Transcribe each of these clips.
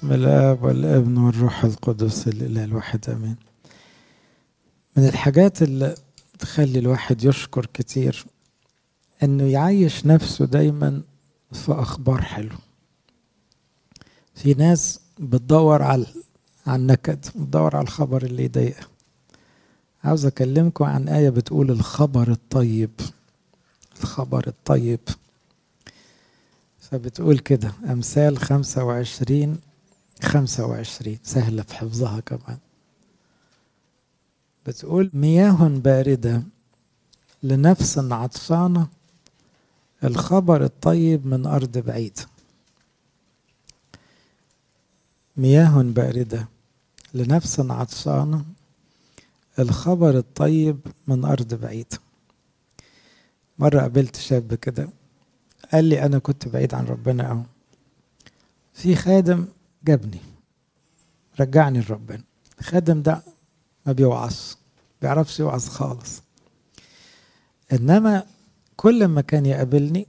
بسم الآب والابن والروح القدس الإله الواحد آمين. من الحاجات اللي تخلي الواحد يشكر كتير إنه يعيش نفسه دايما في أخبار حلو. في ناس بتدور على النكد، بتدور على الخبر اللي يضايقها. عاوز أكلمكم عن آية بتقول الخبر الطيب، الخبر الطيب. فبتقول كده أمثال 25 سهلة في حفظها كمان. بتقول مياه باردة لنفس عطشانة الخبر الطيب من أرض بعيدة. مياه باردة لنفس عطشانة الخبر الطيب من أرض بعيدة. مرة قابلت شاب كده قال لي أنا كنت بعيد عن ربنا أهو، في خادم جابني رجعني لربنا. الخادم ده ما بيوعظش، بيعرفش يوعظ خالص، إنما كل ما كان يقابلني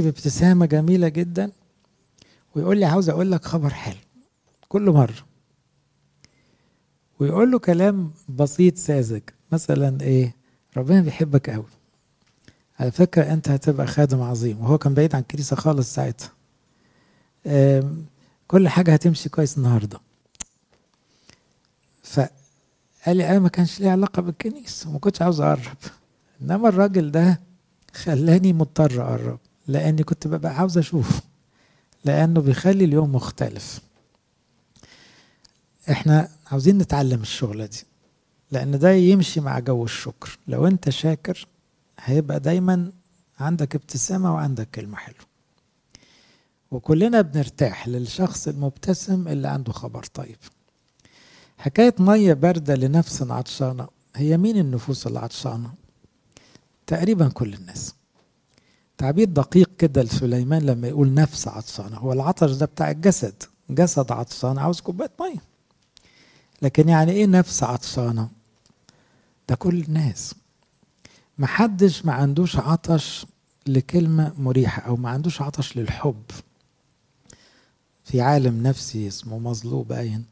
بابتسامة جميلة جدا ويقول لي عاوز أقول لك خبر حلو كل مرة، ويقول له كلام بسيط ساذج مثلا إيه، ربنا بيحبك أوي، على فكرة أنت هتبقى خادم عظيم، وهو كان بعيد عن الكنيسة خالص ساعتها، كل حاجة هتمشي كويس النهاردة. فقال لي أنا ما كانش لي علاقة بالكنيسة وما كنتش عاوز أقرب، إنما الراجل ده خلاني مضطر أقرب لأني كنت ببقى عاوز أشوفه، لأنه بيخلي اليوم مختلف. إحنا عاوزين نتعلم الشغلة دي لأن ده يمشي مع جو الشكر. لو أنت شاكر هيبقى دايما عندك ابتسامة وعندك كلمة حلوة، وكلنا بنرتاح للشخص المبتسم اللي عنده خبر طيب. حكاية مية باردة لنفس عطشانة، هي مين النفوس العطشانة؟ تقريبا كل الناس. تعبير دقيق كده لسليمان لما يقول نفس عطشانة، هو العطش ده بتاع الجسد، جسد عطشان عاوز كوباية مية، لكن يعني ايه نفس عطشانة؟ ده كل الناس. محدش ما عندوش عطش لكلمة مريحة أو ما عندوش عطش للحب. في عالم نفسي اسمه مظلوب أين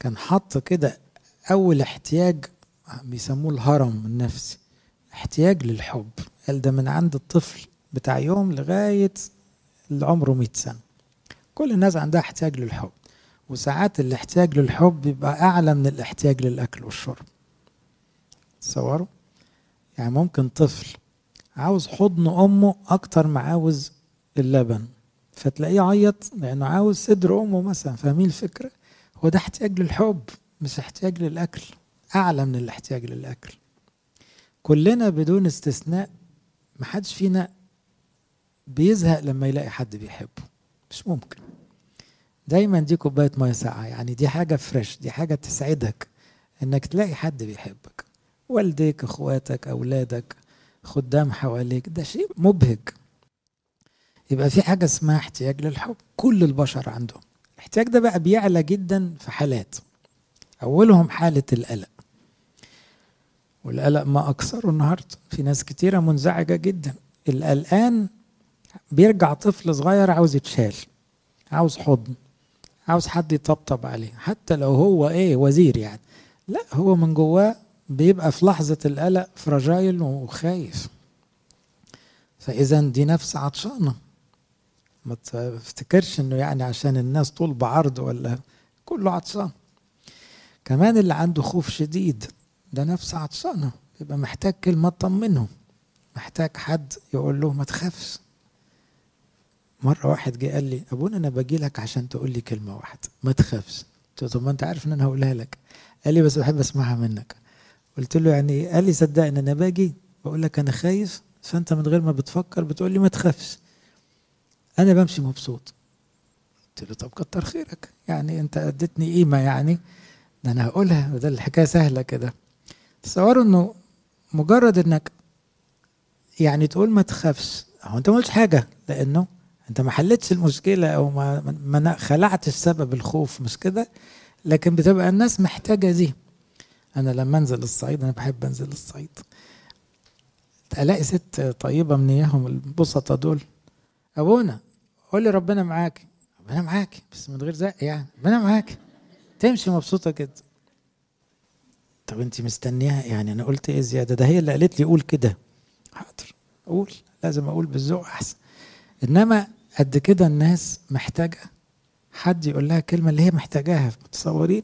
كان حط كده أول احتياج بيسموه الهرم النفسي، احتياج للحب. قال ده من عند الطفل بتاع يوم لغاية اللي عمره 100 سنة، كل الناس عندها احتياج للحب، وساعات الاحتياج للحب بيبقى أعلى من الاحتياج للأكل والشرب. تصوروا؟ يعني ممكن طفل عاوز حضن أمه أكتر ما عاوز اللبن، فتلاقيه عيط لأنه عاوز صدر أمه مثلا. فاهمين الفكرة؟ هو ده احتياج للحب مش احتياج للأكل، أعلى من الاحتياج للأكل. كلنا بدون استثناء محدش فينا بيزهق لما يلاقي حد بيحبه، مش ممكن. دايما دي كوباية مية ساقعة، يعني دي حاجة فريش، دي حاجة تسعدك إنك تلاقي حد بيحبك. والديك، اخواتك، اولادك، خدام حواليك، ده شيء مبهج. يبقى في حاجه اسمها احتياج للحب، كل البشر عندهم الاحتياج ده. بقى بيعلى جدا في حالات، اولهم حاله القلق، والقلق ما اكثره النهارده. في ناس كتيره منزعجه جدا، القلقان بيرجع طفل صغير عاوز يتشال، عاوز حضن، عاوز حد يطبطب عليه، حتى لو هو ايه وزير يعني، لا هو من جواه بيبقى في لحظة القلق فراجايل وخايف. فإذا دي نفس عطشانة. ما تفتكرش إنه يعني عشان الناس طول بعرض ولا كله عطشان. كمان اللي عنده خوف شديد ده نفس عطشانة، يبقى محتاج كلمة تطمنه، محتاج حد يقول له ما تخافش. مرة واحد جه قال لي أبونا أنا باجي لك عشان تقول لي كلمة واحدة، ما تخافش. قلت له طب ما أنت عارف إن أنا هقولها لك. قال لي بس بحب أسمعها منك. قلت له يعني ايه؟ قال لي صدقني انا باجي بقول لك انا خايف، فانت من غير ما بتفكر بتقول لي ما تخافش، انا بمشي مبسوط. قلت له طب كتر خيرك، يعني انت اديتني قيمه، يعني ده انا هقولها، وده الحكايه سهله كده. تصوروا انه مجرد انك يعني تقول ما تخافش، هو انت ما قلتش حاجه لانه انت ما حلتش المشكله او ما خلعتش سبب الخوف، مش كده؟ لكن بتبقى الناس محتاجه دي. أنا لما أنزل الصعيد، أنا بحب أنزل الصعيد، ألاقي ست طيبة من إياهم البسطة دول، أبونا قولي ربنا معاكي. انا معاك بس من غير زق يعني، انا معاك تمشي مبسوطه كده. طب انت مستنيها يعني؟ انا قلت ايه زياده؟ ده هي اللي قالت لي قول كده. حاضر اقول، لازم اقول بالذوق احسن. انما قد كده الناس محتاجه حد يقول لها الكلمه اللي هي محتاجاها، متصورين؟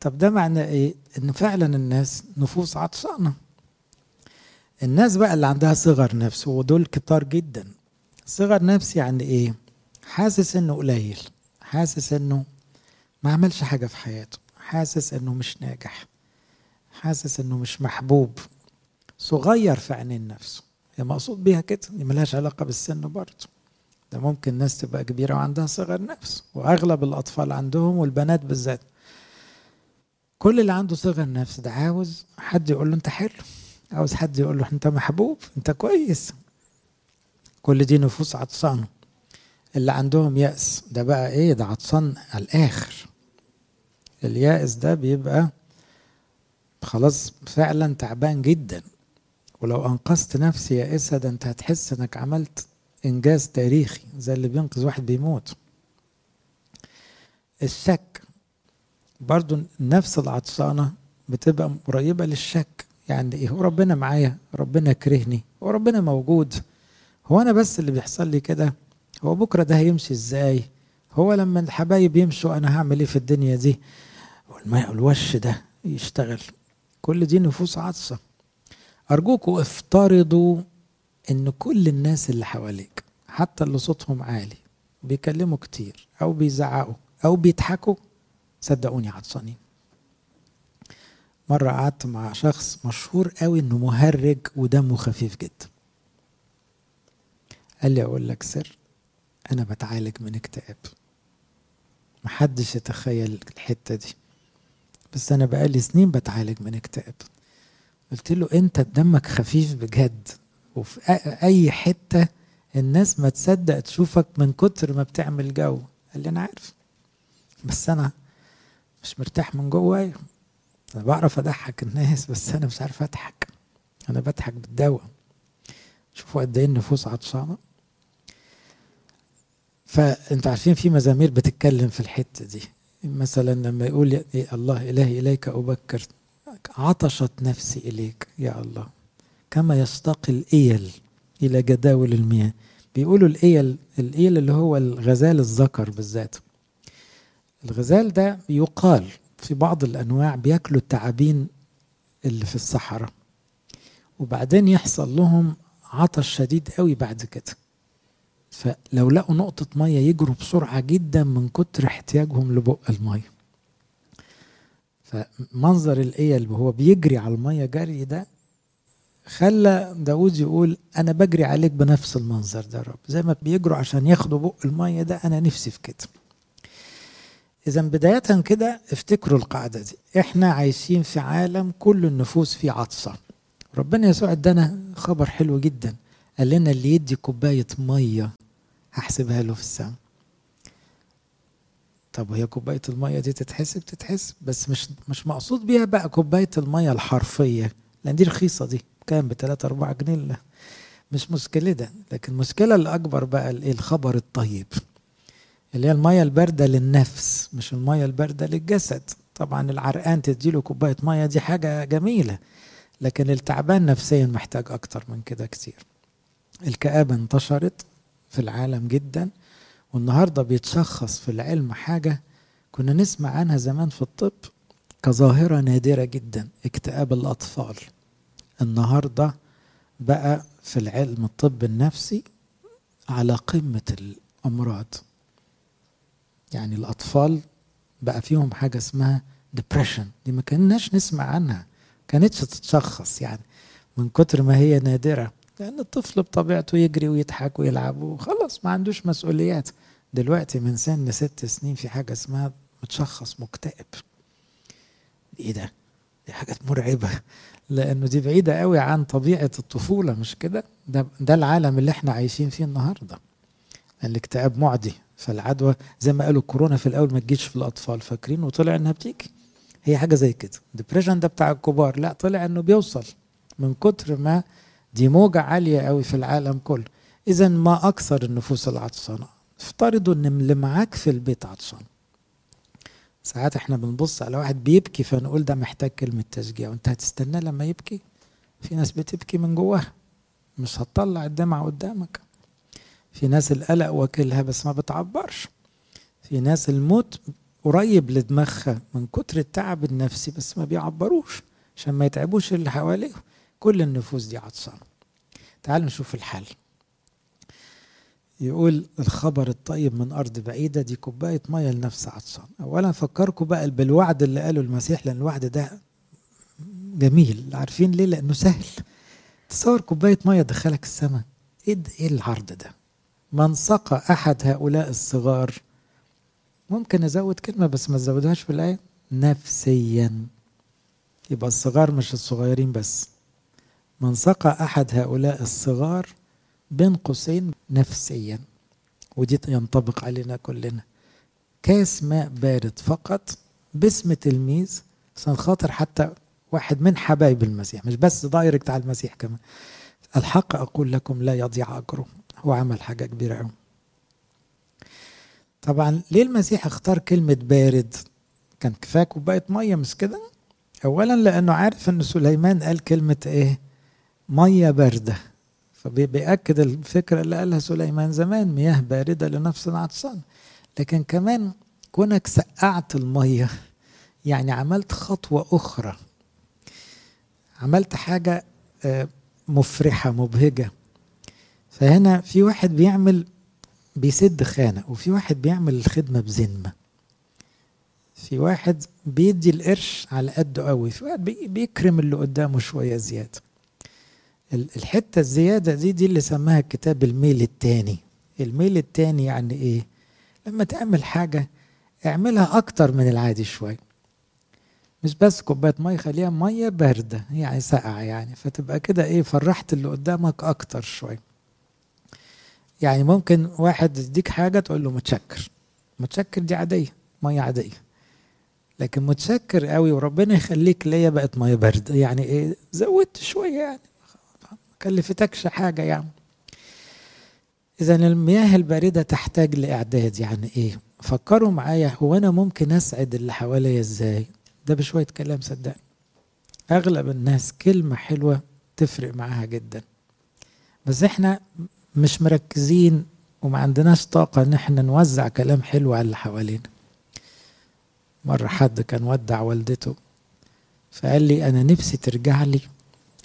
طب ده معنى ايه؟ ان فعلا الناس نفوس عطشانه. الناس بقى اللي عندها صغر نفس، ودول كتار جدا. صغر نفس يعني ايه؟ حاسس انه قليل، حاسس انه ما عملش حاجه في حياته، حاسس انه مش ناجح، حاسس انه مش محبوب، صغير في عينين نفسه. هي مقصود بيها كده، ملهاش علاقه بالسن برضه. ده ممكن ناس تبقى كبيره وعندها صغر نفس، واغلب الاطفال عندهم والبنات بالذات. كل اللي عنده صغر نفس ده عاوز حد يقول له انت حلو، عاوز حد يقول له انت محبوب، انت كويس. كل دي نفوس عطسانه. اللي عندهم يأس ده بقى ايه؟ ده عطسان على الاخر. اليأس ده بيبقى خلاص فعلا تعبان جدا، ولو انقذت نفسي يائسه ده انت هتحس انك عملت انجاز تاريخي، زي اللي بينقذ واحد بيموت. الشك برضو نفس العطسانه بتبقى قريبه للشك. يعني ايه؟ هو ربنا معايا؟ ربنا يكرهني؟ هو ربنا موجود؟ هو انا بس اللي بيحصل لي كده؟ هو بكره ده هيمشي ازاي؟ هو لما الحبايب يمشوا انا هعمل ايه في الدنيا دي؟ والوش ده يشتغل. كل دي نفوس عطسه. ارجوكوا افترضوا ان كل الناس اللي حواليك، حتى اللي صوتهم عالي بيكلموا كتير او بيزعقوا او بيضحكوا، صدقوني عطسانين. مره قعدت مع شخص مشهور قوي انه مهرج ودمه خفيف جدا. قال لي اقول لك سر، انا بتعالج من اكتئاب. محدش يتخيل الحته دي، بس انا بقالي سنين بتعالج من اكتئاب. قلت له انت دمك خفيف بجد، وفي اي حته الناس ما تصدق تشوفك من كتر ما بتعمل جو. قال لي انا عارف، بس انا مش مرتاح من جوايا. انا بعرف اضحك الناس، بس انا مش عارف اضحك، انا بضحك بالدواء. شوفوا قد ايه النفوس عطشانه. فانتوا عارفين في مزامير بتتكلم في الحته دي، مثلا لما يقول الله الهي اليك ابكر، عطشت نفسي اليك يا الله، كما يشتاق الايل الى جداول المياه. بيقولوا الايل اللي هو الغزال الذكر بالذات. الغزال ده يقال في بعض الانواع بياكلوا التعابين اللي في الصحراء، وبعدين يحصل لهم عطش شديد قوي بعد كده، فلو لقوا نقطة مية يجروا بسرعة جدا من كتر احتياجهم لبق المية. فمنظر الايل وهو بيجري على المية جري ده خلى داود يقول انا بجري عليك بنفس المنظر ده يا رب، زي ما بيجروا عشان ياخدوا بق المية ده، انا نفسي في كده. اذا بداية كده افتكروا القاعدة دي، احنا عايشين في عالم كل النفوس فيه عطسة. ربنا يسوع ادانا خبر حلو جدا، قال لنا اللي يدي كوباية مية هحسبها له في السماء. طب وهي كوباية المية دي تتحسب؟ تتحسب، بس مش مقصود بيها بقى كوباية المية الحرفية، لأن دي رخيصة، دي كام؟ ب3-4 جنيه، مش مشكلة ده. لكن المشكلة الأكبر بقى الخبر الطيب، اللي هي المية الباردة للنفس، مش المية الباردة للجسد. طبعا العرقان تديله كوباية مية دي حاجة جميلة، لكن التعبان نفسيا محتاج أكتر من كده كتير. الكآبة انتشرت في العالم جدا، والنهارده بيتشخص في العلم حاجة كنا نسمع عنها زمان في الطب كظاهرة نادرة جدا، اكتئاب الأطفال. النهارده بقى في العلم الطب النفسي على قمة الأمراض. يعني الأطفال بقى فيهم حاجة اسمها ديبريشن، دي ما كناش نسمع عنها، كانتش تتشخص يعني من كتر ما هي نادرة، لأن الطفل بطبيعته يجري ويضحك ويلعب وخلاص، ما عندوش مسؤوليات. دلوقتي من سن 6 سنين في حاجة اسمها متشخص مكتئب. إيه ده؟ دي حاجة مرعبة، لأنه دي بعيدة قوي عن طبيعة الطفولة، مش كده؟ ده العالم اللي احنا عايشين فيه النهاردة. الاكتئاب معدي، فالعدوى زي ما قالوا الكورونا في الأول ما تجيش في الأطفال، فاكرين، وطلع إنها بتيجي. هي حاجة زي كده. ديبريشن ده بتاع الكبار، لا، طلع إنه بيوصل من كتر ما دي موجة عالية قوي في العالم كله. إذا ما أكثر النفوس العطسانة، افترضوا ان اللي معاك في البيت عطشان. ساعات احنا بنبص على واحد بيبكي فنقول ده محتاج كلمه تشجيع، وانت هتستناه لما يبكي؟ في ناس بتبكي من جواها، مش هتطلع الدمعه قدامك. في ناس القلق واكلها بس ما بتعبرش. في ناس الموت قريب لدماغها من كتر التعب النفسي بس ما بيعبروش عشان ما يتعبوش اللي حواليهم. كل النفوس دي عطشانه. تعالوا نشوف الحل. يقول الخبر الطيب من أرض بعيدة، دي كوباية مية لنفس عطشان. أولا فكركم بقى بالوعد اللي قاله المسيح، لأن الوعد ده جميل. عارفين ليه؟ لأنه سهل. تصور كوباية مية دخلك السماء، إيه العرض ده؟ من سقى أحد هؤلاء الصغار، ممكن أزود كلمة بس ما أزودهاش في الآية، نفسيا. يبقى الصغار مش الصغيرين بس. من سقى أحد هؤلاء الصغار بين قوسين نفسيا، ودي ينطبق علينا كلنا. كاس ماء بارد فقط باسم تلميذ، عشان خاطر حتى واحد من حبايب المسيح، مش بس دايركت على المسيح كمان. الحق أقول لكم لا يضيع أجره. هو عمل حاجة كبيرة قوي. طبعا ليه المسيح اختار كلمة بارد؟ كان كفاية كوباية مية مش كده؟ أولا لأنه عارف أن سليمان قال كلمة إيه؟ مية باردة، فبيأكد الفكرة اللي قالها سليمان زمان، مياه باردة لنفس عطشان. لكن كمان كونك سقعت المية يعني عملت خطوة أخرى، عملت حاجة مفرحة مبهجة. فهنا في واحد بيسد خانة، وفي واحد بيعمل الخدمة بذمة، في واحد بيدي القرش على قده قوي، في واحد بيكرم اللي قدامه شوية زيادة. الحتة الزيادة دي اللي سماها الكتاب الميل التاني. الميل التاني يعني ايه؟ لما تعمل حاجة اعملها اكتر من العادي شوية، مش بس كوباية مية، خليها مية باردة يعني ساقعة يعني، فتبقى كده ايه، فرحت اللي قدامك اكتر شوية. يعني ممكن واحد يديك حاجة تقول له متشكر، متشكر دي عادية، مية عادية. لكن متشكر قوي وربنا يخليك ليا بقت مية باردة، يعني ايه، زودت شوية يعني، كلفتكش حاجة يعني. إذا المياه الباردة تحتاج لإعداد. يعني إيه؟ فكروا معايا، هو أنا ممكن أسعد اللي حواليا إزاي؟ ده بشوية كلام صدقني. أغلب الناس كلمة حلوة تفرق معاها جدا، بس إحنا مش مركزين وما عندناش طاقة إن إحنا نوزع كلام حلو على اللي حوالينا. مرة حد كان ودع والدته، فقال لي أنا نفسي ترجع لي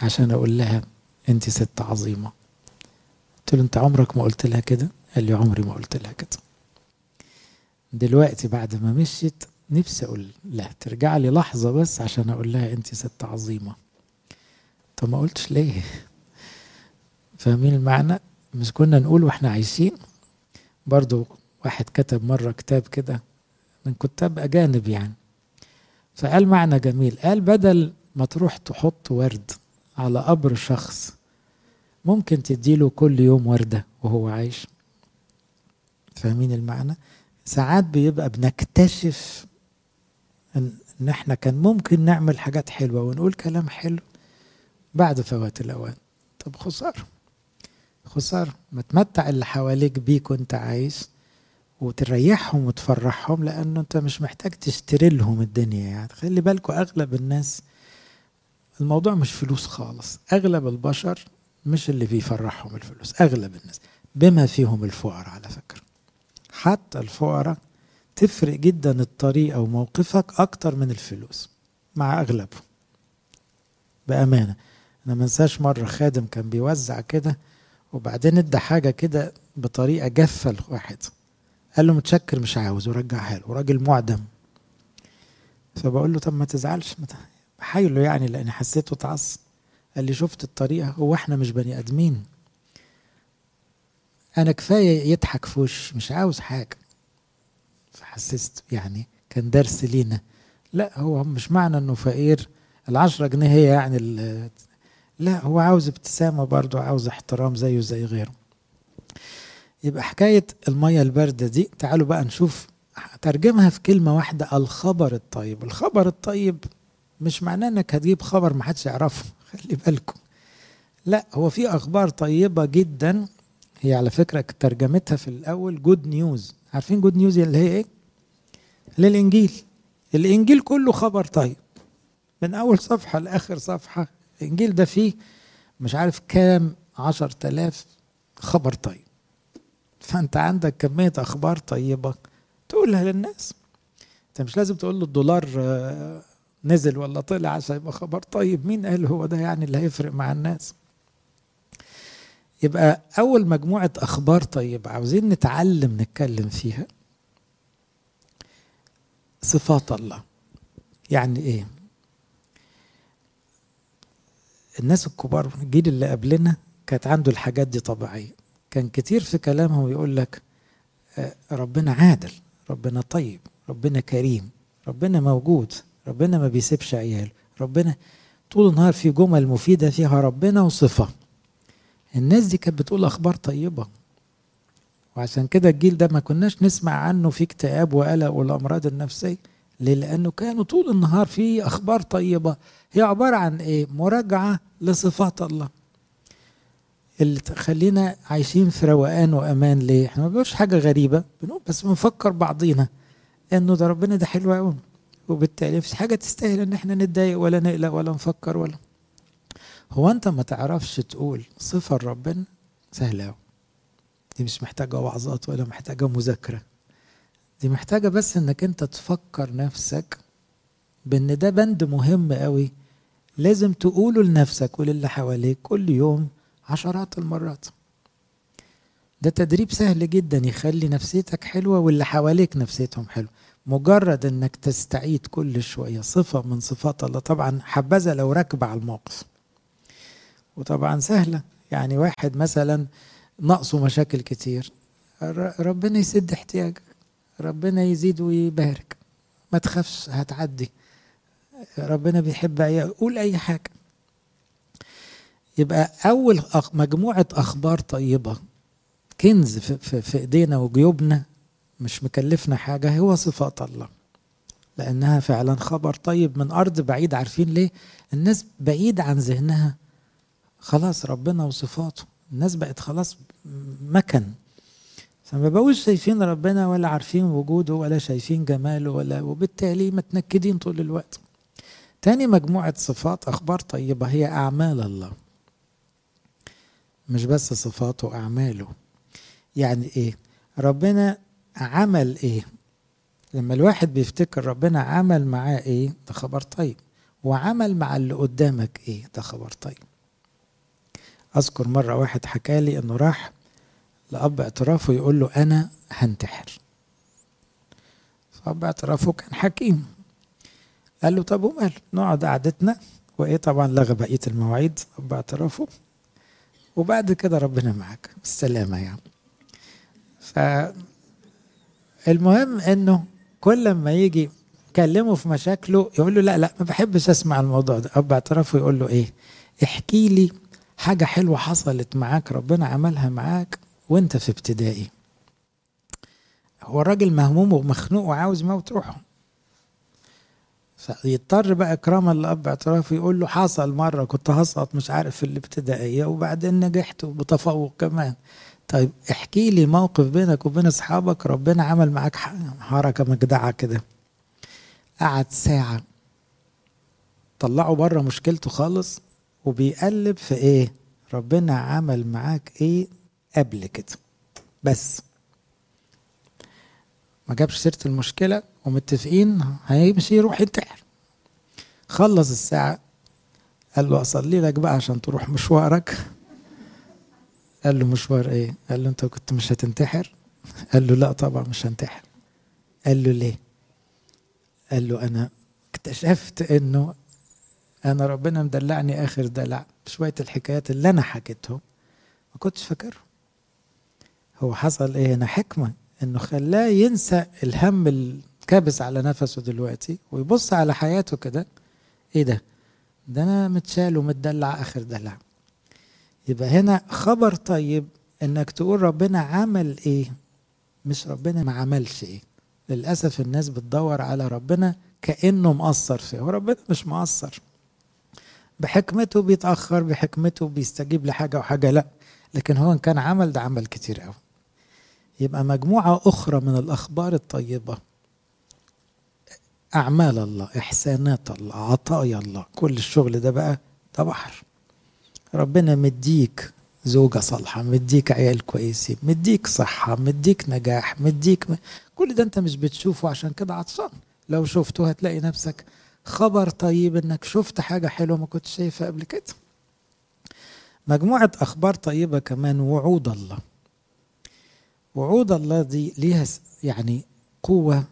عشان أقول لها أنت ست عظيمة. قلت له أنت عمرك ما قلت لها كده؟ قال لي عمري ما قلت لها كده. دلوقتي بعد ما مشيت نفسي أقول لها ترجع لي لحظة بس عشان أقول لها أنت ست عظيمة. طب ما قلتش ليه؟ فاهمين المعنى؟ مش كنا نقول وإحنا عايشين؟ برضو واحد كتب مرة كتاب كده من كتاب أجانب يعني، فقال معنى جميل، قال بدل ما تروح تحط ورد على قبر شخص، ممكن تديله كل يوم وردة وهو عايش. فاهمين المعنى؟ ساعات بيبقى بنكتشف ان احنا كان ممكن نعمل حاجات حلوة ونقول كلام حلو بعد فوات الأوان. طب خسارة خسارة. ما تمتع اللي حواليك بيك وانت عايش، وتريحهم وتفرحهم، لأنه انت مش محتاج تشتري لهم الدنيا. يعني خلي بالكوا أغلب الناس الموضوع مش فلوس خالص. أغلب البشر مش اللي بيفرحهم الفلوس، أغلب الناس بما فيهم الفقراء. على فكرة حتى الفقراء تفرق جدا الطريقة وموقفك أكتر من الفلوس مع أغلبهم بأمانة. أنا منساش مرة خادم كان بيوزع كده، وبعدين ادى حاجة كده بطريقة جافة لواحد، قال له متشكر مش عاوز، ورجعها له، وراجل معدم. فبقول له طب ما تزعلش، حايله يعني، لأني حسيته اتعصب. قال لي شفت الطريقة، هو احنا مش بني آدمين؟ أنا كفاية يضحك في وشي، مش عاوز حاجة. فحسست يعني كان درس لينا، لا هو مش معنى إنه فقير 10 جنيه هي يعني لا هو عاوز ابتسامة برضو، عاوز احترام زيه زي غيره. يبقى حكاية المية الباردة دي تعالوا بقى نشوف ترجمها في كلمة واحدة، الخبر الطيب. الخبر الطيب مش معناه انك هتجيب خبر محدش يعرفه، خلي بالكم. لا، هو في اخبار طيبة جدا هي على فكرة ترجمتها في الأول جود نيوز. عارفين جود نيوز اللي هي إيه؟ للإنجيل. الإنجيل كله خبر طيب، من أول صفحة لآخر صفحة. الإنجيل ده فيه مش عارف كام 10,000 خبر طيب، فأنت عندك كمية أخبار طيبة تقولها للناس. أنت مش لازم تقول له الدولار نزل ولا طلع عشان يبقى خبر طيب. مين قال هو ده يعني اللي هيفرق مع الناس؟ يبقى أول مجموعة أخبار طيب عاوزين نتعلم نتكلم فيها صفات الله. يعني إيه؟ الناس الكبار الجيل اللي قبلنا كانت عنده الحاجات دي طبيعية، كان كتير في كلامهم يقول لك ربنا عادل، ربنا طيب، ربنا كريم، ربنا موجود، ربنا ما بيسيبش عياله، ربنا. طول النهار في جمل مفيدة فيها ربنا وصفة. الناس دي كانت بتقول أخبار طيبة، وعشان كده الجيل ده ما كناش نسمع عنه في اكتئاب وقلق والأمراض النفسية. ليه؟ لأنه كانوا طول النهار في أخبار طيبة هي عبارة عن إيه؟ مراجعة لصفات الله اللي تخلينا عايشين في روقان وأمان. ليه؟ احنا ما بنقولش حاجة غريبة، بنقول بس بنفكر بعضينا إنه ده ربنا ده حلو قوي، وبالتالي مفيش حاجة تستاهل إن احنا نتضايق ولا نقلق ولا نفكر ولا. هو أنت ما تعرفش تقول صفة ربنا؟ سهلة قوي، دي مش محتاجة وعظات ولا محتاجة مذاكرة، دي محتاجة بس إنك أنت تفكر نفسك بإن ده بند مهم قوي لازم تقوله لنفسك وللي حواليك كل يوم عشرات المرات. ده تدريب سهل جدا يخلي نفسيتك حلوة واللي حواليك نفسيتهم حلوة، مجرد انك تستعيد كل شوية صفة من صفات الله. طبعا حبذا لو راكبة على الموقف، وطبعا سهلة. يعني واحد مثلا نقصه مشاكل كتير، ربنا يسد احتياجك، ربنا يزيد ويبارك، ما تخافش هتعدي، ربنا بيحب عياله، قول اي حاجة. يبقى أول مجموعة أخبار طيبة كنز في إيدينا وجيوبنا مش مكلفنا حاجة هو صفات الله، لأنها فعلا خبر طيب من أرض بعيد. عارفين ليه؟ الناس بعيد عن ذهنها خلاص ربنا وصفاته، الناس بقت خلاص مكن، فما بقوش شايفين ربنا ولا عارفين وجوده ولا شايفين جماله ولا، وبالتالي متنكدين طول الوقت. تاني مجموعة صفات أخبار طيبة هي أعمال الله، مش بس صفاته وأعماله. يعني إيه؟ ربنا عمل إيه؟ لما الواحد بيفتكر ربنا عمل معاه إيه؟ ده خبر طيب. وعمل مع اللي قدامك إيه؟ ده خبر طيب. أذكر مرة واحد حكالي إنه راح لأب اعترافه يقول له أنا هنتحر. فأب اعترافه كان حكيم، قال له طب ومال، نقعد قعدتنا وإيه. طبعا لغى بقية المواعيد أب اعترافه، وبعد كده ربنا معاك بالسلامة يعني. فالمهم انه كل ما يجي كلمه في مشاكله يقول له لا لا ما بحبش اسمع الموضوع ده. اب اعترافه يقول له ايه؟ احكي لي حاجة حلوة حصلت معاك ربنا عملها معاك وانت في ابتدائي. هو الراجل مهموم ومخنوق وعاوز موت روحه، فيضطر بقى إكراما لأب اعترافه يقول له حصل مرة كنت هسقط مش عارف في الابتدائية وبعدين نجحت وبتفوق كمان. طيب احكي لي موقف بينك وبين أصحابك ربنا عمل معاك حركة مجدعة كده. قعد ساعة طلعوا بره مشكلته خالص وبيقلب في إيه ربنا عمل معاك إيه قبل كده، بس ما جابش سيرة المشكلة، ومتفقين هيمشي يروح ينتحر. خلص الساعة قال له أصلي لك بقى عشان تروح مشوارك. قال له مشوار إيه؟ قال له أنت كنت مش هتنتحر؟ قال له لا طبعا مش هنتحر. قال له ليه؟ قال له أنا اكتشفت إنه أنا ربنا مدلعني آخر دلع بشوية الحكايات اللي أنا حكيتهم ما كنتش فاكره. هو حصل إيه هنا؟ حكمة إنه خلاه ينسى الهم كابس على نفسه دلوقتي ويبص على حياته كده، ايه ده؟ ده انا متشال ومتدلع اخر دلع. يبقى هنا خبر طيب انك تقول ربنا عمل ايه مش ربنا ما عملش ايه. للاسف الناس بتدور على ربنا كانه مقصر فيه، هو ربنا مش مقصر، بحكمته بيتاخر، بحكمته بيستجيب لحاجه وحاجه لا، لكن هو كان عمل ده عمل كتير قوي. يبقى مجموعة أخرى من الأخبار الطيبة، أعمال الله، إحسانات الله، عطايا الله، كل الشغل ده بقى ده بحر. ربنا مديك زوجة صالحة، مديك عيال كويسين، مديك صحة، مديك نجاح، مديك كل ده أنت مش بتشوفه، عشان كده عطشان. لو شفته هتلاقي نفسك خبر طيب إنك شفت حاجة حلوة ما كنتش شايفها قبل كده. مجموعة أخبار طيبة كمان وعود الله. وعود الله دي ليها يعني قوة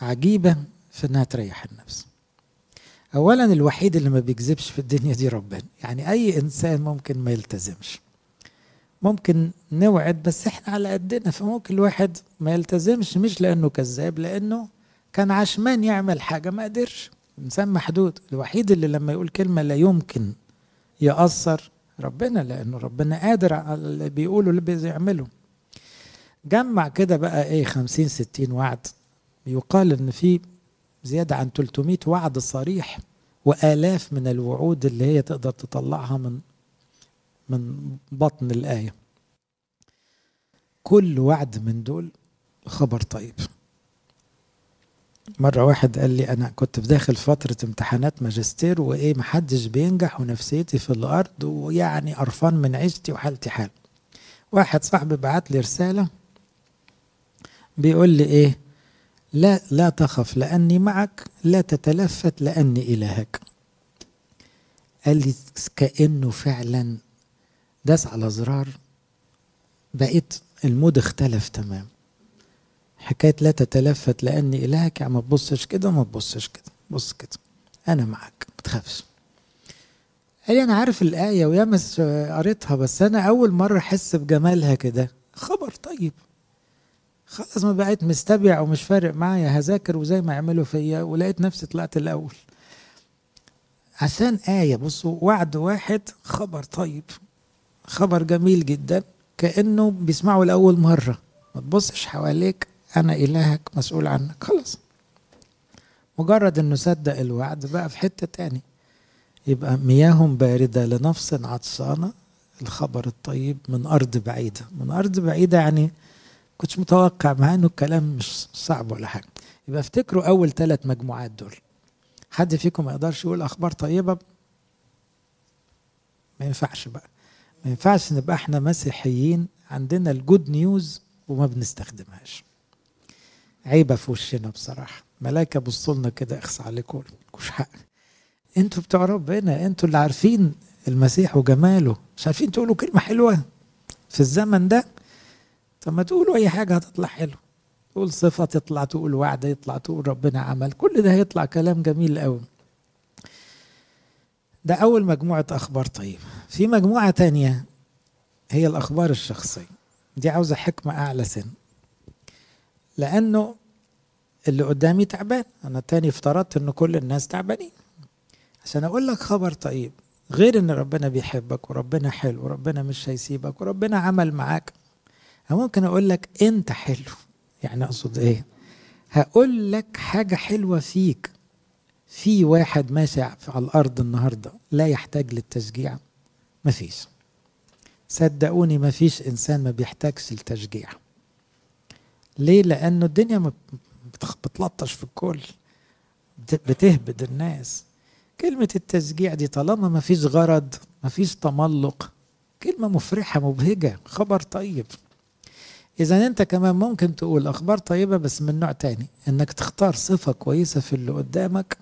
عجيبة في إنها تريح النفس. أولا الوحيد اللي ما بيكذبش في الدنيا دي ربنا، يعني أي إنسان ممكن ما يلتزمش، ممكن نوعد بس إحنا على قدنا، فممكن الواحد ما يلتزمش مش لأنه كذاب، لأنه كان عشمان يعمل حاجة ما قدرش، إنسان محدود. الوحيد اللي لما يقول كلمة لا يمكن يأثر ربنا، لأنه ربنا قادر على اللي بيقوله اللي بيعمله. جمع كده بقى إيه 50-60 وعد، يقال إن في زيادة عن 300 وعد صريح، وآلاف من الوعود اللي هي تقدر تطلعها من بطن الآية. كل وعد من دول خبر طيب. مرة واحد قال لي أنا كنت بداخل فترة امتحانات ماجستير وإيه محدش بينجح ونفسيتي في الأرض ويعني قرفان من عيشتي وحالتي حال. واحد صاحبي بعت لي رسالة بيقول لي إيه، لا تخف لأني معك، لا تتلفت لأني إلهك. قال لي كأنه فعلا داس على زرار، بقيت المود اختلف تمام. حكاية لا تتلفت لأني إلهك يعني ما تبصش كده وما تبصش كده، بص كده أنا معك ما تخافش. قال لي أنا عارف الآية ويامس قريتها، بس أنا أول مرة أحس بجمالها كده. خبر طيب، خلاص ما بقيت مستبيع ومش فارق معايا، هذاكر وزي ما عملوا فيا، ولقيت نفسي طلعت الأول عشان آية. بصوا وعد واحد خبر طيب، خبر جميل جدا، كأنه بيسمعه لأول مرة. ما تبصش حواليك، أنا إلهك مسؤول عنك. خلاص مجرد إنه صدق الوعد بقى في حتة تاني. يبقى مياهم باردة لنفس عطشانة، الخبر الطيب من أرض بعيدة، من أرض بعيدة يعني كنتش متوقع، مع إنه الكلام مش صعب ولا حاجة. يبقى افتكروا أول 3 مجموعات دول. حد فيكم ما يقدرش يقول أخبار طيبة؟ ما ينفعش بقى، ما ينفعش نبقى إحنا مسيحيين عندنا الجود نيوز وما بنستخدمهاش. عيبة في وشنا بصراحة، ملايكة بصولنا كده اخس عليكم، ملكوش حق، انتوا بتوع ربنا، انتوا اللي عارفين المسيح وجماله، مش عارفين تقولوا كلمة حلوة في الزمن ده؟ طب ما تقولوا أي حاجة هتطلع حلو، تقول صفة تطلع، تقول وعد يطلع، تقول ربنا عمل، كل ده هيطلع كلام جميل قوي. ده أول مجموعة أخبار طيبة. في مجموعة تانية هي الأخبار الشخصية، دي عاوزة حكمة أعلى سن، لأنه اللي قدامي تعبان، أنا تاني افترضت إن كل الناس تعبانين، عشان أقول لك خبر طيب غير إن ربنا بيحبك وربنا حلو وربنا مش هيسيبك وربنا عمل معاك. أنا ممكن أقول لك أنت حلو، يعني أقصد إيه؟ هقول لك حاجة حلوة فيك. في واحد ماشي على الأرض النهاردة لا يحتاج للتشجيع؟ مفيش، صدقوني مفيش إنسان ما بيحتاجش لتشجيع. ليه؟ لأنه الدنيا ما بتلطش في الكل، بتهبد الناس. كلمة التشجيع دي طالما مفيش غرض مفيش تملق، كلمة مفرحة مبهجة، خبر طيب. إذا أنت كمان ممكن تقول أخبار طيبة بس من نوع تاني، إنك تختار صفة كويسة في اللي قدامك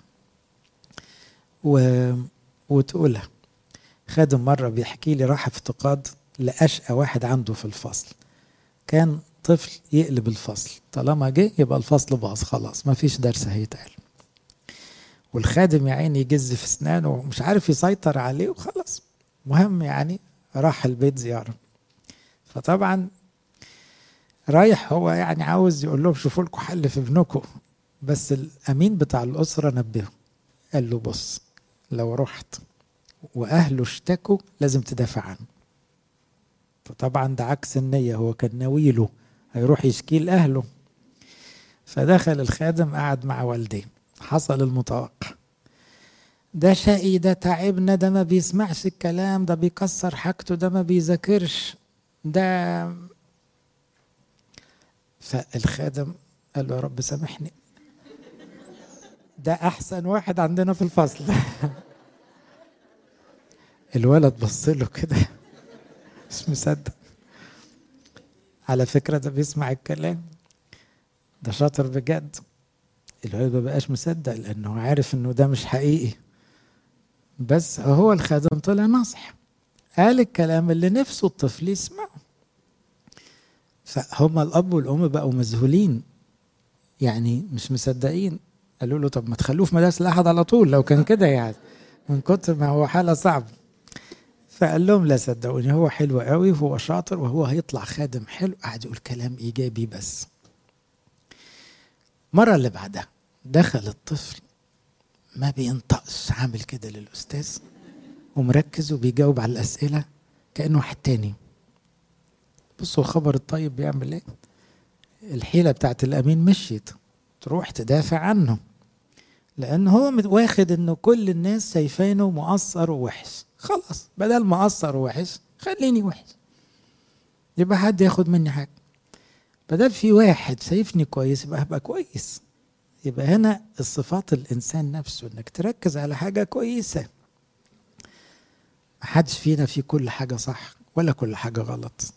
وتقولها. خادم مرة بيحكي لي راح افتقاد لأشقى واحد عنده في الفصل، كان طفل يقلب الفصل، طالما جه يبقى الفصل باظ خلاص، مفيش درس هيتقال. والخادم يا عيني يجز في اسنانه ومش عارف يسيطر عليه وخلاص. مهم يعني راح البيت زيارة، فطبعا رايح هو يعني عاوز يقول لهم شوفوا لكم حل في ابنكم، بس الأمين بتاع الأسرة نبهه قال له بص، لو رحت وأهله اشتكوا لازم تدافع عنه. فطبعا ده عكس النية، هو كان ناويله هيروح يشكي لأهله. فدخل الخادم قعد مع والديه، حصل المتوقع. ده شقي، ده تعبنا، ده ما بيسمعش الكلام، ده بيكسر حاجته، ده ما بيذاكرش، ده. فالخادم قال له يا رب سامحني، ده أحسن واحد عندنا في الفصل. الولد بص له كده مش مصدق، على فكرة ده بيسمع الكلام، ده شاطر بجد. الولد ما بقاش مصدق لأنه عارف إنه ده مش حقيقي، بس هو الخادم طلع ناصح، قال الكلام اللي نفسه الطفل يسمعه. فهما الأب والأم بقوا مذهولين، يعني مش مصدقين. قالوا له طب ما تخلوه في مدرسة لأحد على طول لو كان كده، يعني من كتر ما هو حالة صعبة. فقال لهم لا صدقوني، هو حلو قوي وهو شاطر وهو هيطلع خادم حلو. قعد يقول كلام إيجابي بس. المرة اللي بعدها دخل الطفل ما بينطقش، عامل كده للأستاذ ومركز وبيجاوب على الأسئلة كأنه واحد تاني. بصوا الخبر الطيب بيعمل ايه؟ الحيلة بتاعت الأمين مشيت، تروح تدافع عنه، لأن هو واخد إنه كل الناس شايفينه مقصر ووحش. خلاص بدل ما أقصر ووحش خليني وحش، يبقى حد ياخد مني حاجة. بدل في واحد شايفني كويس يبقى هبقى كويس. يبقى هنا الصفات الإنسان نفسه، إنك تركز على حاجة كويسة. محدش فينا في كل حاجة صح ولا كل حاجة غلط،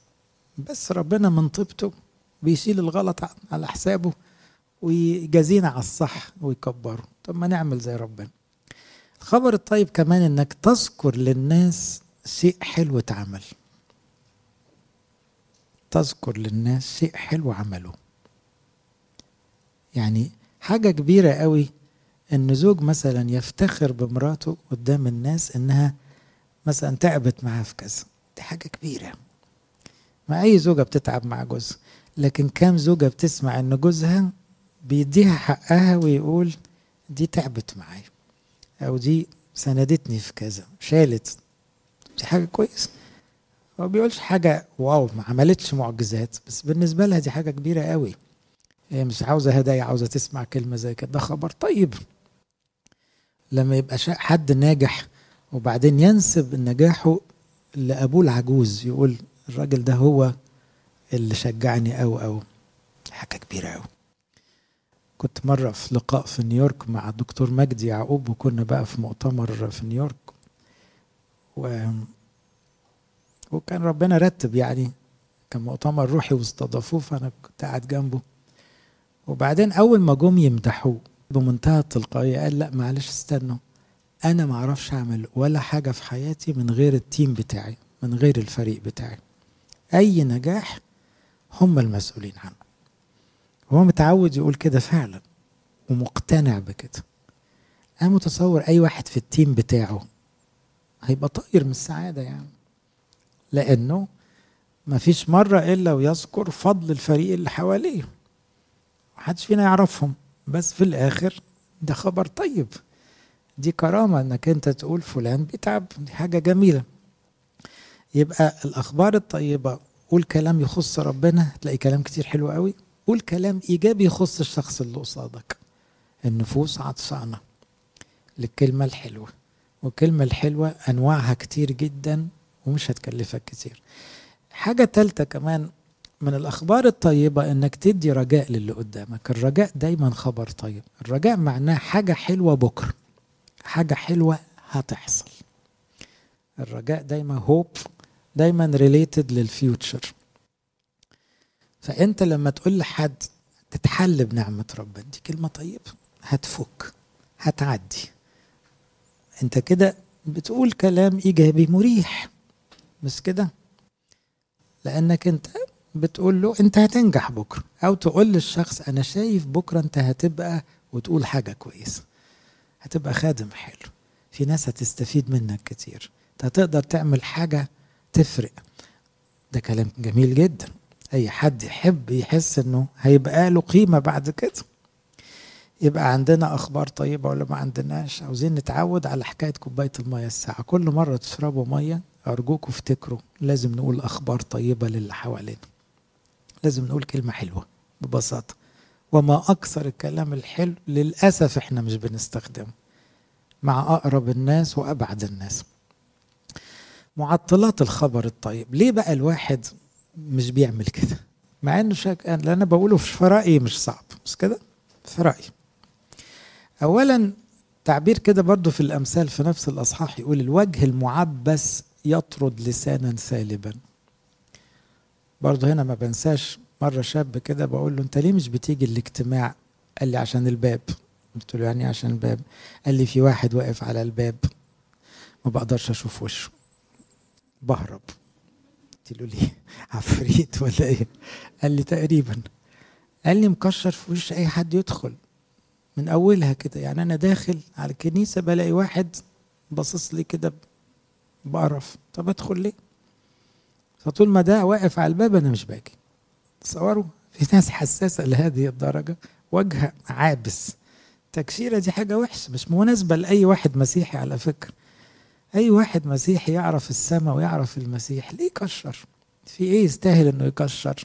بس ربنا من طيبته بيشيل الغلط على حسابه ويجازينا على الصح ويكبره. طب ما نعمل زي ربنا. الخبر الطيب كمان إنك تذكر للناس شيء حلو اتعمل، تذكر للناس شيء حلو عمله. يعني حاجة كبيرة قوي إن زوج مثلا يفتخر بمراته قدام الناس إنها مثلا تعبت معاه في كذا، دي حاجة كبيرة. ما أي زوجة بتتعب مع جوزها، لكن كام زوجة بتسمع إن جوزها بيديها حقها ويقول دي تعبت معايا، أو دي سندتني في كذا، شالت، دي حاجة كويسة. هو بيقولش حاجة واو، ما عملتش معجزات، بس بالنسبة لها دي حاجة كبيرة قوي. هي مش عاوزة هدايا، عاوزة تسمع كلمة زي كده. ده خبر طيب. لما يبقى حد ناجح وبعدين ينسب نجاحه لأبوه العجوز، يقول الراجل ده هو اللي شجعني، أو حاجة كبيرة أوي. كنت مرة في لقاء في نيويورك مع الدكتور مجدي يعقوب، وكنا بقى في مؤتمر في نيويورك، وكان ربنا رتب، يعني كان مؤتمر روحي واستضافوه، فأنا كنت قاعد جنبه. وبعدين أول ما جم يمدحوه بمنتهى التلقائية قال لا معلش استنوا، أنا معرفش أعمل ولا حاجة في حياتي من غير التيم بتاعي، من غير الفريق بتاعي. أي نجاح هم المسؤولين عنه. هو متعود يقول كده فعلا ومقتنع بكده. أنا متصور أي واحد في التيم بتاعه هيبقى طاير من السعادة، يعني لأنه مفيش مرة إلا ويذكر فضل الفريق اللي حواليه. محدش فينا يعرفهم، بس في الآخر ده خبر طيب، دي كرامة إنك أنت تقول فلان بيتعب، دي حاجة جميلة. يبقى الأخبار الطيبة، قول كلام يخص ربنا هتلاقي كلام كتير حلو قوي، قول كلام إيجابي يخص الشخص اللي قصادك. النفوس عطشانة للكلمة الحلوة، والكلمة الحلوة أنواعها كتير جدا ومش هتكلفك كتير. حاجة تالتة كمان من الأخبار الطيبة إنك تدي رجاء للي قدامك. الرجاء دايما خبر طيب. الرجاء معناه حاجة حلوة بكرة، حاجة حلوة هتحصل. الرجاء دايما hope، دايما related للفيوتشر. فأنت لما تقول لحد تتحل بنعمة ربنا، دي كلمة طيبة، هتفك، هتعدي، أنت كده بتقول كلام إيجابي مريح، بس كده، لأنك أنت بتقول له أنت هتنجح بكرة، أو تقول للشخص أنا شايف بكرة أنت هتبقى، وتقول حاجة كويسة، هتبقى خادم حلو، في ناس هتستفيد منك كتير، أنت هتقدر تعمل حاجة تفرق. ده كلام جميل جدا، أي حد يحب يحس إنه هيبقى له قيمة بعد كده. يبقى عندنا أخبار طيبة ولا ما عندناش؟ عاوزين نتعود على حكاية كوباية المية الساعة، كل مرة تشربوا مية أرجوكوا افتكروا لازم نقول أخبار طيبة للي حوالينا، لازم نقول كلمة حلوة ببساطة. وما أكثر الكلام الحلو، للأسف إحنا مش بنستخدمه. مع أقرب الناس وأبعد الناس. معطلات الخبر الطيب، ليه بقى الواحد مش بيعمل كده؟ مع انه اللي انا بقوله في رأيي مش صعب، مش كده؟ في رأيي. اولا تعبير كده برضو في الامثال في نفس الاصحاح يقول الوجه المعبس يطرد لسانا سالبا. برضو هنا ما بنساش مرة شاب كده بقول له انت ليه مش بتيجي الاجتماع؟ قال لي عشان الباب. قلت له يعني عشان الباب؟ قال لي في واحد واقف على الباب ما بقدرش اشوف وشه بهرب. قلت له ليه؟ عفريت ولا ايه؟ قال لي تقريبا. قال لي مكشر في وش اي حد يدخل من اولها كده، يعني انا داخل على الكنيسه بلاقي واحد باصص لي كده بقرف، طب ادخل ليه؟ فطول ما ده واقف على الباب انا مش باجي. تصوروا في ناس حساسه لهذه الدرجه، وجهها عابس. التكشيره دي حاجه وحشه مش مناسبه لاي واحد مسيحي على فكره. اي واحد مسيحي يعرف السماء ويعرف المسيح، ليه يكشر؟ في ايه يستاهل انه يكشر؟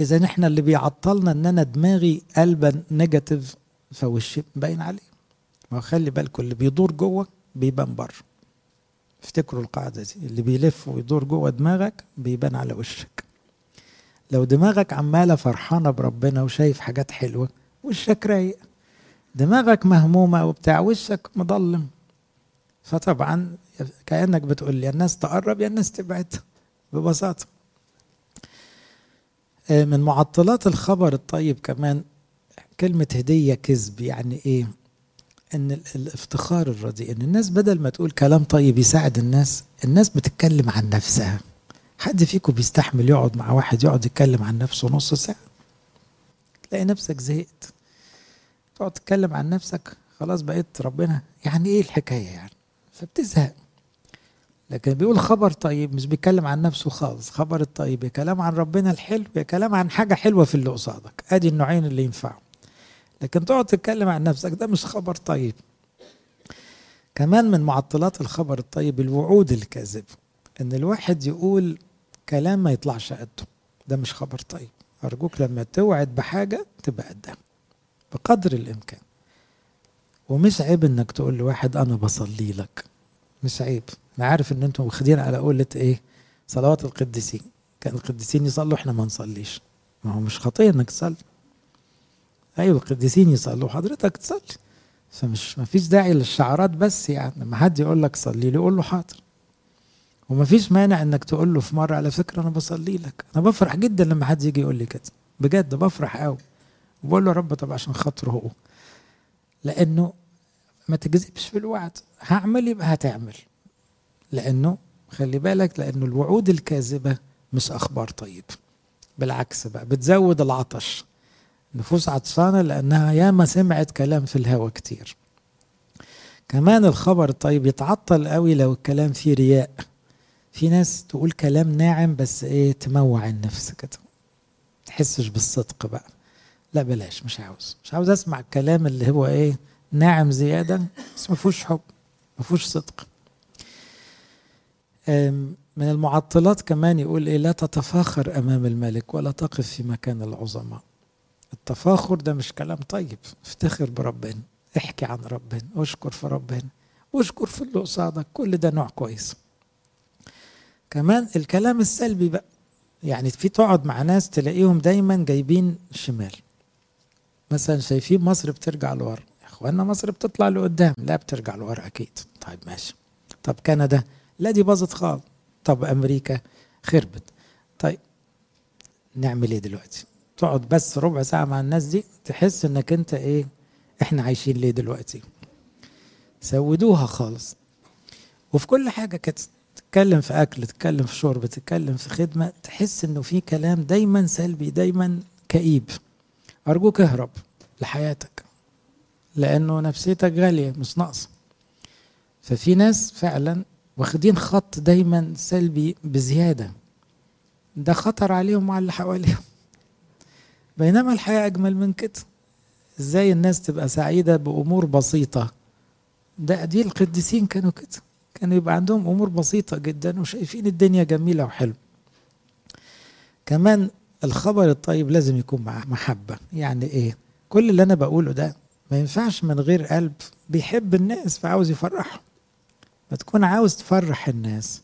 اذا احنا اللي بيعطلنا ان انا دماغي قلبا نيجاتيف فوشي باين عليه. ما خلي بالكم اللي بيدور جوه بيبان بره. افتكروا القاعده دي، اللي بيلف ويدور جوه دماغك بيبان على وشك. لو دماغك عماله فرحانه بربنا وشايف حاجات حلوه وشك رايق، دماغك مهمومه وبتاع وشك مظلم. فطبعا كأنك بتقول يا الناس تقرب يا الناس تبعد ببساطة. من معطلات الخبر الطيب كمان كلمة هدية كذب. يعني ايه؟ ان الافتخار الرديء، ان الناس بدل ما تقول كلام طيب يساعد الناس، الناس بتتكلم عن نفسها. حد فيكم بيستحمل يقعد مع واحد يقعد يتكلم عن نفسه نص ساعة؟ تلاقي نفسك زهقت، تقعد تتكلم عن نفسك خلاص بقيت ربنا يعني ايه الحكاية يعني، فبتزهق. لكن بيقول خبر طيب مش بيتكلم عن نفسه خالص، خبر الطيب يا كلام عن ربنا الحلو يا كلام عن حاجة حلوة في اللي قصادك، ادي النوعين اللي ينفعوا. لكن تقعد تتكلم عن نفسك ده مش خبر طيب. كمان من معطلات الخبر الطيب الوعود الكاذب، ان الواحد يقول كلام ما يطلعش قده، ده مش خبر طيب. ارجوك لما توعد بحاجة تبقى قدها بقدر الامكان. ومش عيب انك تقول لواحد انا بصلي لك، مش عيب. انا عارف ان انتم واخدين على قولة ايه صلوات القديسين، كان القديسين يصلوا احنا ما نصليش، ما هو مش خطيه انك تصلي. ايوه القديسين يصلوا حضرتك تصلي، فمش مفيش داعي للشعارات بس. يعني لما حد يقول لك صلي لي قول له حاضر، ومفيش مانع انك تقول له في مره على فكره انا بصلي لك. انا بفرح جدا لما حد يجي يقول لي كده، بجد بفرح قوي وبقول له يا رب طب عشان خاطره هو، لأنه ما تجذبش في الوعد. هعمل يبقى هتعمل، لأنه خلي بالك لأنه الوعود الكاذبة مش أخبار طيب، بالعكس بقى بتزود العطش. نفوس عطشانة لأنها ياما سمعت كلام في الهوى كتير. كمان الخبر الطيب يتعطل قوي لو الكلام فيه رياء. في ناس تقول كلام ناعم بس ايه تموع النفس كده، تحسش بالصدق بقى، لا بلاش مش عاوز اسمع الكلام اللي هو ايه ناعم زياده بس ما فيهوش حب ما فيهوش صدق. من المعطلات كمان يقول ايه لا تتفاخر امام الملك ولا تقف في مكان العظماء. التفاخر ده مش كلام طيب. افتخر بربنا، احكي عن ربنا، اشكر في ربنا، واشكر في اللي قصادك، كل ده نوع كويس. كمان الكلام السلبي بقى، يعني في تقعد مع ناس تلاقيهم دايما جايبين شمال، مثلا شايفين مصر بترجع لورا، يا اخوانا مصر بتطلع لقدام، لا بترجع لورا اكيد. طيب ماشي، طب كندا لا دي باظت خالص، طب امريكا خربت، طيب نعمل ايه دلوقتي؟ تقعد بس ربع ساعه مع الناس دي تحس انك انت ايه احنا عايشين ليه دلوقتي؟ سودوها خالص. وفي كل حاجه كده، تتكلم في اكل، تتكلم في شرب، تتكلم في خدمه، تحس انه في كلام دايما سلبي دايما كئيب. أرجوك اهرب لحياتك لأنه نفسيتك غالية مش ناقصة. ففي ناس فعلا واخدين خط دايما سلبي بزيادة، ده خطر عليهم وعلى اللي حواليهم. بينما الحياة أجمل من كده. إزاي الناس تبقى سعيدة بأمور بسيطة؟ ده دي القديسين كانوا كده، كانوا يبقى عندهم أمور بسيطة جدا وشايفين الدنيا جميلة وحلو. كمان الخبر الطيب لازم يكون معاه محبة. يعني ايه؟ كل اللي انا بقوله ده ما ينفعش من غير قلب بيحب الناس فعاوز يفرحهم. ما تكون عاوز تفرح الناس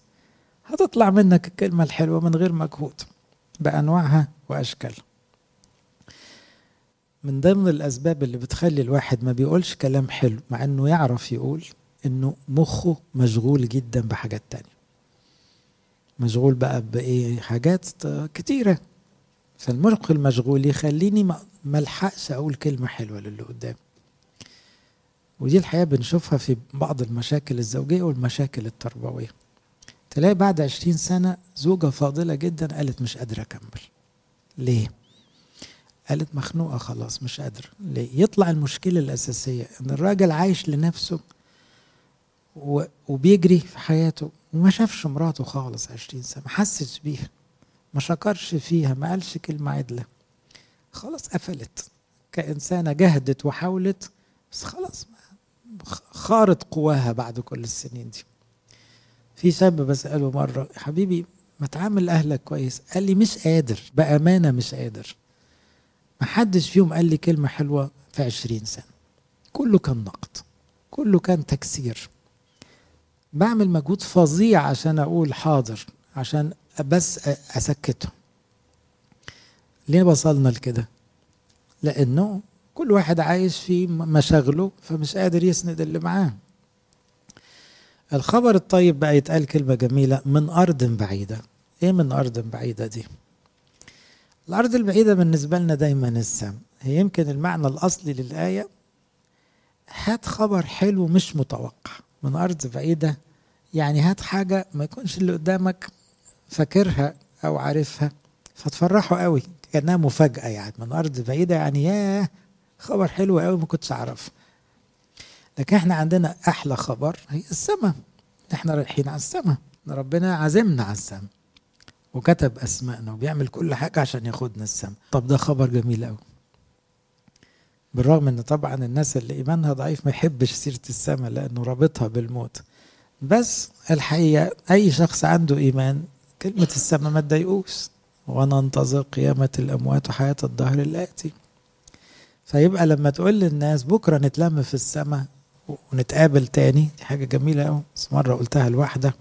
هتطلع منك الكلمة الحلوة من غير مجهود بأنواعها وأشكالها. من ضمن الأسباب اللي بتخلي الواحد ما بيقولش كلام حلو مع أنه يعرف يقول أنه مخه مشغول جدا بحاجات تانية. مشغول بقى بإيه؟ حاجات كتيرة. فالمخ المشغول يخليني ما الحقش أقول كلمة حلوة للي قدامي. ودي الحقيقة بنشوفها في بعض المشاكل الزوجية والمشاكل التربوية. تلاقي بعد 20 سنة زوجة فاضلة جدا قالت مش قادرة أكمل. ليه؟ قالت مخنوقة خلاص مش قادرة. ليه؟ يطلع المشكلة الأساسية إن الراجل عايش لنفسه وبيجري في حياته وما شافش مراته خالص 20 سنة، ما حسش بيها، ما شكرش فيها، ما قالش كلمة عدلة. خلاص قفلت كإنسانة، جهدت وحاولت بس خلاص خارت قواها بعد كل السنين دي. في شاب بسأله مرة، حبيبي ما تعامل أهلك كويس؟ قال لي مش قادر، بأمانة مش قادر. ما حدش فيهم قال لي كلمة حلوة في 20 سنة، كله كان نقد، كله كان تكسير. بعمل مجهود فظيع عشان أقول حاضر، عشان بس أسكته. ليه وصلنا لكده؟ لأنه كل واحد عايش في مشاغله فمش قادر يسند اللي معاه. الخبر الطيب بقى يتقال كلمة جميلة من أرض بعيدة. إيه من أرض بعيدة دي؟ الأرض البعيدة بالنسبة لنا دايما السم. هي يمكن المعنى الأصلي للآية هات خبر حلو مش متوقع. من أرض بعيدة يعني هات حاجة ما يكونش اللي قدامك فاكرها أو عارفها فتفرحه قوي كأنها مفاجأة. يعني من أرض بعيدة يعني ياه خبر حلو قوي ما كنتش أعرفه. لكن احنا عندنا أحلى خبر هي السماء. احنا رايحين على السماء، ربنا عزمنا على السماء وكتب أسمائنا وبيعمل كل حاجة عشان ياخدنا السماء. طب ده خبر جميل قوي. بالرغم ان طبعا الناس اللي إيمانها ضعيف ما يحبش سيرة السماء لأنه رابطها بالموت، بس الحقيقة أي شخص عنده إيمان كلمة السماء ما تضايقوش، وننتظر قيامة الأموات وحياة الدهر الآتي. فيبقى لما تقول للناس بكرة نتلم في السماء ونتقابل تاني، دي حاجة جميلة قوي. بس مرة قلتها لواحدة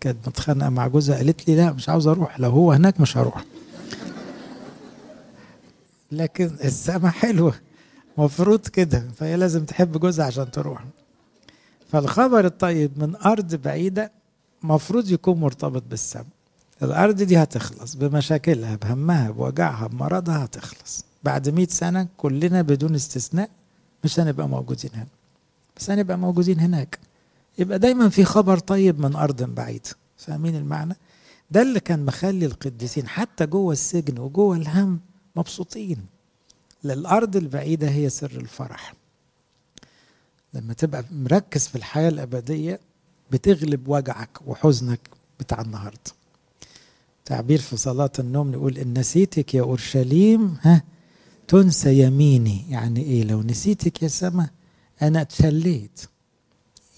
كانت متخانقة مع جوزها، قالت لي لا مش عاوز أروح، لو هو هناك مش هروح. لكن السماء حلوة مفروض كده، فهي لازم تحب جوزها عشان تروح. فالخبر الطيب من أرض بعيدة مفروض يكون مرتبط بالسماء. الأرض دي هتخلص بمشاكلها بهمها بوجعها بمرضها، هتخلص بعد 100 سنة كلنا بدون استثناء مش هنبقى موجودين هنا، بس هنبقى موجودين هناك. يبقى دايما في خبر طيب من أرض بعيدة. فاهمين المعنى؟ ده اللي كان مخلي القديسين حتى جوه السجن وجوه الهم مبسوطين. للأرض البعيدة هي سر الفرح. لما تبقى مركز في الحياة الأبدية بتغلب وجعك وحزنك بتاع النهارده. تعبير في صلاة النوم نقول إن نسيتك يا أورشليم تنسى يميني. يعني إيه؟ لو نسيتك يا سما أنا اتشليت،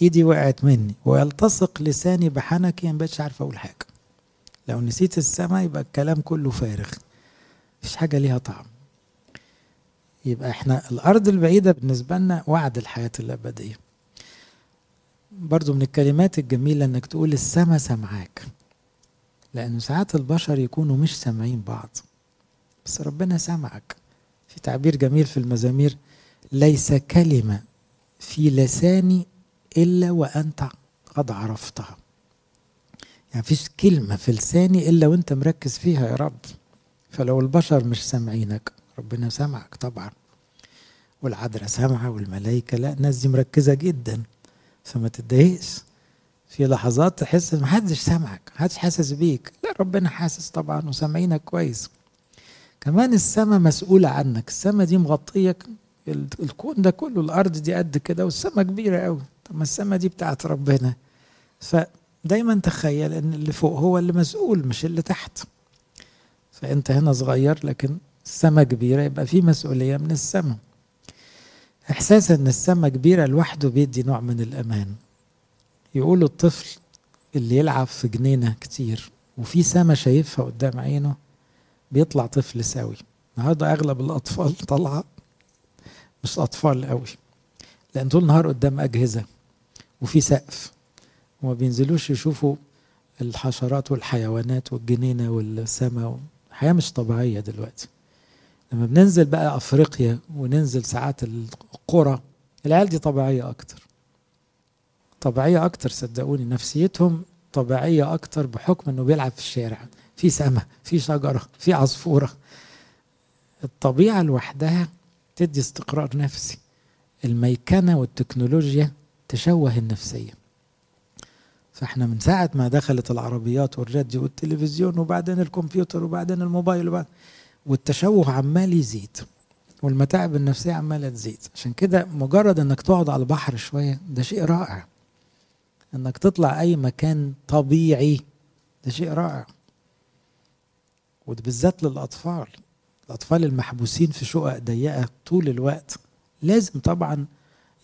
إيدي وقعت مني ويلتصق لساني بحنكي، ما بقتش عارف أقول حاجة. لو نسيت السما يبقى الكلام كله فارغ، مفيش حاجة ليها طعم. يبقى إحنا الأرض البعيدة بالنسبة لنا وعد الحياة الأبدية. برضو من الكلمات الجميلة إنك تقول السما سمعاك، لأنه ساعات البشر يكونوا مش سامعين بعض بس ربنا سمعك. في تعبير جميل في المزامير، ليس كلمة في لساني إلا وأنت قد عرفتها. يعني فيش كلمة في لساني إلا وأنت مركز فيها يا رب. فلو البشر مش سامعينك ربنا سمعك طبعا، والعذراء سامعة والملائكة لا، الناس دي مركزة جدا. فما تتضايقش في لحظات تحس ما حدش سامعك، ما حدش حاسس بيك. لا ربنا حاسس طبعا وسامعينك كويس. كمان السما مسؤولة عنك، السما دي مغطية الكون ده كله. الأرض دي قد كده والسما كبيرة قوي. طب ما السما دي بتاعت ربنا، فدايما تخيل ان اللي فوق هو اللي مسؤول مش اللي تحت. فأنت هنا صغير لكن السما كبيرة، يبقى في مسؤولية من السما. إحساس ان السما كبيرة لوحده بيدي نوع من الأمان. يقولوا الطفل اللي يلعب في جنينة كتير وفي سما شايفها قدام عينه بيطلع طفل سوي. النهارده أغلب الأطفال طالعة مش أطفال قوي، لأن طول النهار قدام أجهزة وفي سقف وما بينزلوش يشوفوا الحشرات والحيوانات والجنينة والسماء. الحياة مش طبيعية دلوقتي. لما بننزل بقى أفريقيا وننزل ساعات القرى، العيال دي طبيعية أكتر، طبيعية أكتر صدقوني، نفسيتهم طبيعية أكتر بحكم أنه بيلعب في الشارع، في سماء، في شجرة، في عصفورة. الطبيعة لوحدها تدي استقرار نفسي. الميكنة والتكنولوجيا تشوه النفسية. فاحنا من ساعة ما دخلت العربيات والراديو والتلفزيون وبعدين الكمبيوتر وبعدين الموبايل والتشوه عمال يزيد والمتاعب النفسية عمالة تزيد. عشان كده مجرد انك تقعد على البحر شوية ده شيء رائع، انك تطلع اي مكان طبيعي ده شيء رائع، وبالذات للأطفال. الأطفال المحبوسين في شقق ضيقة طول الوقت لازم طبعا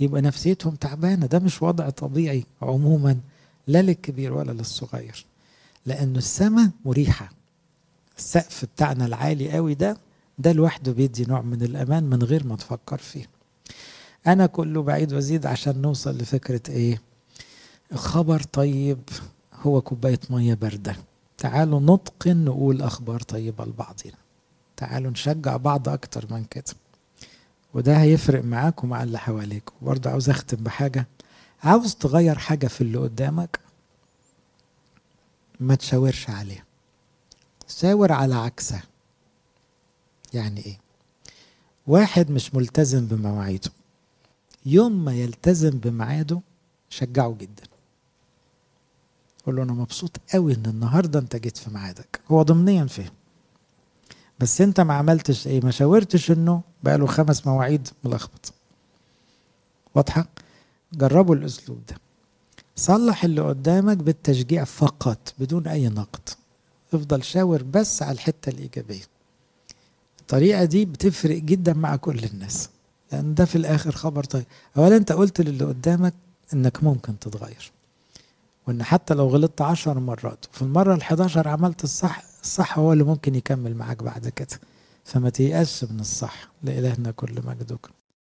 يبقى نفسيتهم تعبانة، ده مش وضع طبيعي عموما، لا للكبير ولا للصغير. لأنه السماء مريحة، السقف بتاعنا العالي قوي ده لوحده بيدي نوع من الأمان من غير ما تفكر فيه. أنا كله بعيد وزيد عشان نوصل لفكرة إيه؟ خبر طيب هو كوباية مية باردة. تعالوا نتقن نقول أخبار طيبة لبعضنا، تعالوا نشجع بعض أكتر من كده، وده هيفرق معاك ومع اللي حواليك. وبرضه عاوز أختم بحاجة، عاوز تغير حاجة في اللي قدامك ما تشاورش عليه، ساور على عكسه. يعني إيه؟ واحد مش ملتزم بمواعيده، يوم ما يلتزم بميعاده شجعه جدا، قول له أنا مبسوط قوي إن النهاردة أنت جيت في ميعادك، هو ضمنيا فاهم، بس أنت ما عملتش إيه؟ ما شاورتش إنه بقاله 5 مواعيد ملخبط. واضحة؟ جربوا الأسلوب ده. صلح اللي قدامك بالتشجيع فقط بدون أي نقد، افضل شاور بس على الحتة الإيجابية. الطريقة دي بتفرق جدا مع كل الناس، لأن ده في الآخر خبر طيب. أولا أنت قلت للي قدامك إنك ممكن تتغير، وإن حتى لو غلطت 10 مرات وفي المرة ال11 عملت الصح، الصح هو اللي ممكن يكمل معاك بعد كده. فما تيأس من الصح، لإلهنا كل مجدك.